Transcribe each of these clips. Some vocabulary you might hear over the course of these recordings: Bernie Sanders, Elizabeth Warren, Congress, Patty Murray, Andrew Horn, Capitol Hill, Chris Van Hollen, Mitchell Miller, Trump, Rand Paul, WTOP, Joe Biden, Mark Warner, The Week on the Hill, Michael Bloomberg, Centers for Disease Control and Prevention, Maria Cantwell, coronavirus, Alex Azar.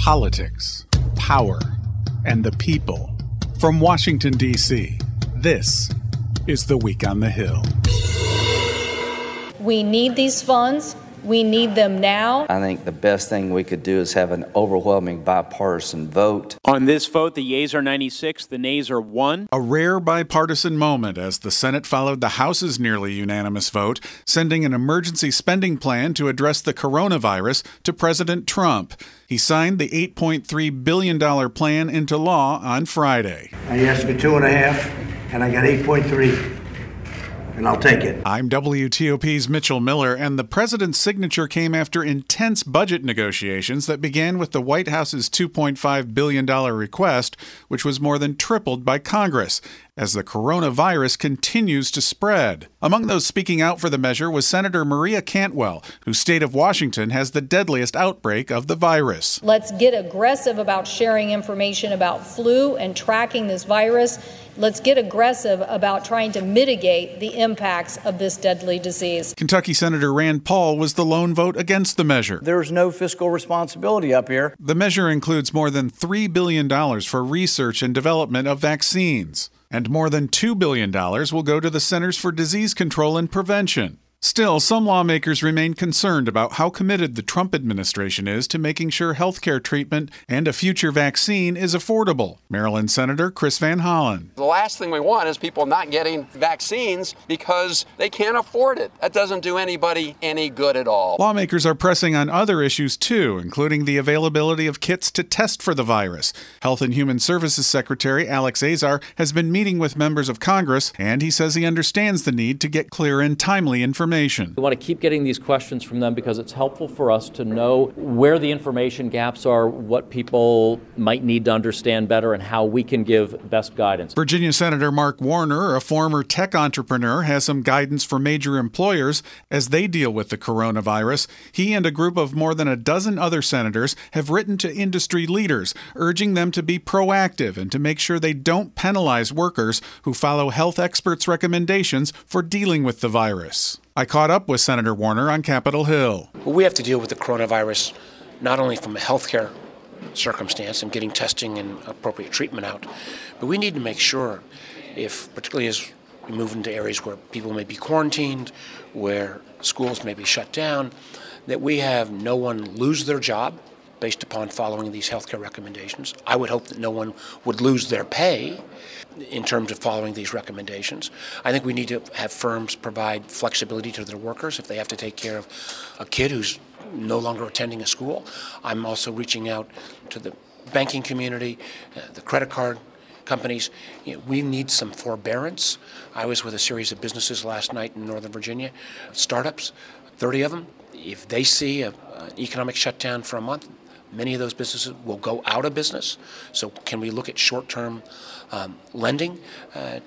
politics, power, and the people. From Washington, D.C., this is The Week on the Hill. We need these funds. We need them now. I think the best thing we could do is have an overwhelming bipartisan vote. On this vote, the yeas are 96, the nays are 1. A rare bipartisan moment as the Senate followed the House's nearly unanimous vote, sending an emergency spending plan to address the coronavirus to President Trump. He signed the $8.3 billion plan into law on Friday. You asked me 2.5, and I got 8.3. And I'll take it. I'm WTOP's Mitchell Miller, and the president's signature came after intense budget negotiations that began with the White House's $2.5 billion request, which was more than tripled by Congress, as the coronavirus continues to spread. Among those speaking out for the measure was Senator Maria Cantwell, whose state of Washington has the deadliest outbreak of the virus. Let's get aggressive about sharing information about flu and tracking this virus. Let's get aggressive about trying to mitigate the impacts of this deadly disease. Kentucky Senator Rand Paul was the lone vote against the measure. There's no fiscal responsibility up here. The measure includes more than $3 billion for research and development of vaccines. And more than $2 billion will go to the Centers for Disease Control and Prevention. Still, some lawmakers remain concerned about how committed the Trump administration is to making sure healthcare treatment and a future vaccine is affordable. Maryland Senator Chris Van Hollen. The last thing we want is people not getting vaccines because they can't afford it. That doesn't do anybody any good at all. Lawmakers are pressing on other issues too, including the availability of kits to test for the virus. Health and Human Services Secretary Alex Azar has been meeting with members of Congress, and he says he understands the need to get clear and timely information. We want to keep getting these questions from them because it's helpful for us to know where the information gaps are, what people might need to understand better, and how we can give best guidance. Virginia Senator Mark Warner, a former tech entrepreneur, has some guidance for major employers as they deal with the coronavirus. He and a group of more than a dozen other senators have written to industry leaders, urging them to be proactive and to make sure they don't penalize workers who follow health experts' recommendations for dealing with the virus. I caught up with Senator Warner on Capitol Hill. We have to deal with the coronavirus not only from a healthcare circumstance and getting testing and appropriate treatment out, but we need to make sure, if particularly as we move into areas where people may be quarantined, where schools may be shut down, that we have no one lose their job based upon following these healthcare recommendations. I would hope that no one would lose their pay in terms of following these recommendations. I think we need to have firms provide flexibility to their workers if they have to take care of a kid who's no longer attending a school. I'm also reaching out to the banking community, the credit card companies. You know, we need some forbearance. I was with a series of businesses last night in Northern Virginia, startups, 30 of them. If they see an economic shutdown for a month, many of those businesses will go out of business. So can we look at short-term lending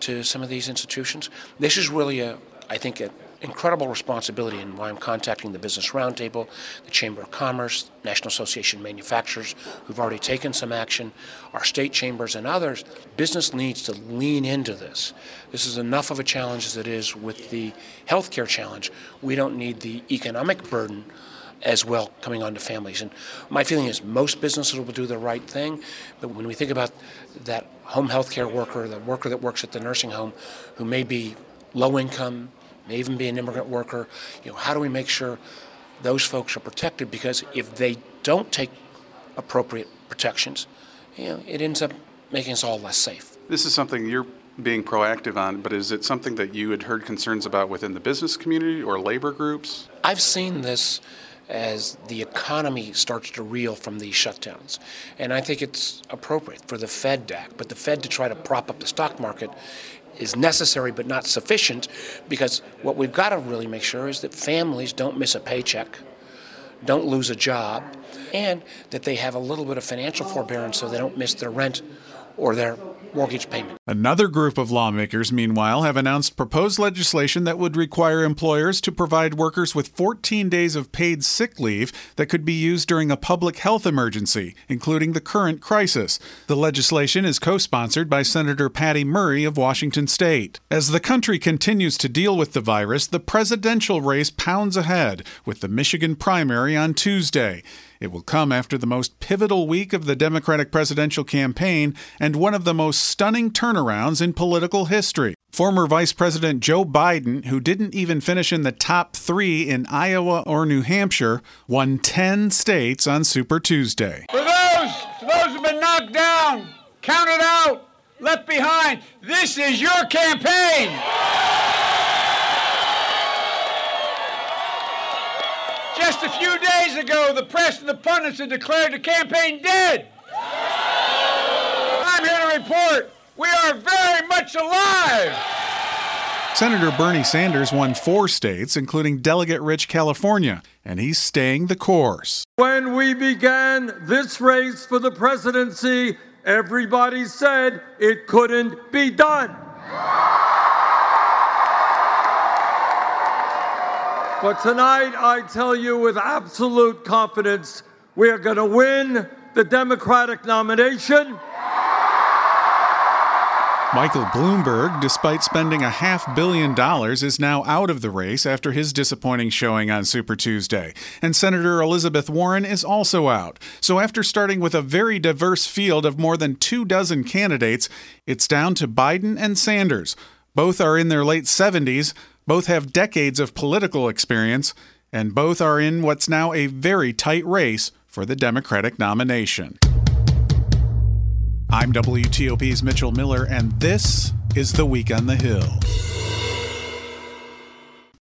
to some of these institutions? This is really, I think, an incredible responsibility, and why I'm contacting the Business Roundtable, the Chamber of Commerce, National Association of Manufacturers, who've already taken some action, our state chambers and others. Business needs to lean into this. This is enough of a challenge as it is with the healthcare challenge. We don't need the economic burden as well coming on to families. And my feeling is most businesses will do the right thing, but when we think about that home health care worker, the worker that works at the nursing home who may be low income, may even be an immigrant worker, you know, how do we make sure those folks are protected? Because if they don't take appropriate protections, you know, it ends up making us all less safe. This is something you're being proactive on, but is it something that you had heard concerns about within the business community or labor groups? I've seen this as the economy starts to reel from these shutdowns. And I think it's appropriate for the Fed to act, but the Fed to try to prop up the stock market is necessary but not sufficient, because what we've got to really make sure is that families don't miss a paycheck, don't lose a job, and that they have a little bit of financial forbearance so they don't miss their rent or their mortgage payment. Another group of lawmakers, meanwhile, have announced proposed legislation that would require employers to provide workers with 14 days of paid sick leave that could be used during a public health emergency, including the current crisis. The legislation is co-sponsored by Senator Patty Murray of Washington State. As the country continues to deal with the virus, the presidential race pounds ahead with the Michigan primary on Tuesday. It will come after the most pivotal week of the Democratic presidential campaign and one of the most stunning turnarounds in political history. Former Vice President Joe Biden, who didn't even finish in the top three in Iowa or New Hampshire, won 10 states on Super Tuesday. For those who've been knocked down, counted out, left behind, this is your campaign! Just a few days ago, the press and the pundits had declared the campaign dead. I'm here to report we are very much alive! Senator Bernie Sanders won 4 states, including delegate-rich California, and he's staying the course. When we began this race for the presidency, everybody said it couldn't be done. But tonight, I tell you with absolute confidence, we are going to win the Democratic nomination. Michael Bloomberg, despite spending $500 million, is now out of the race after his disappointing showing on Super Tuesday. And Senator Elizabeth Warren is also out. So after starting with a very diverse field of more than 24 candidates, it's down to Biden and Sanders. Both are in their late 70s, both have decades of political experience, and both are in what's now a very tight race for the Democratic nomination. I'm WTOP's Mitchell Miller, and this is The Week on the Hill.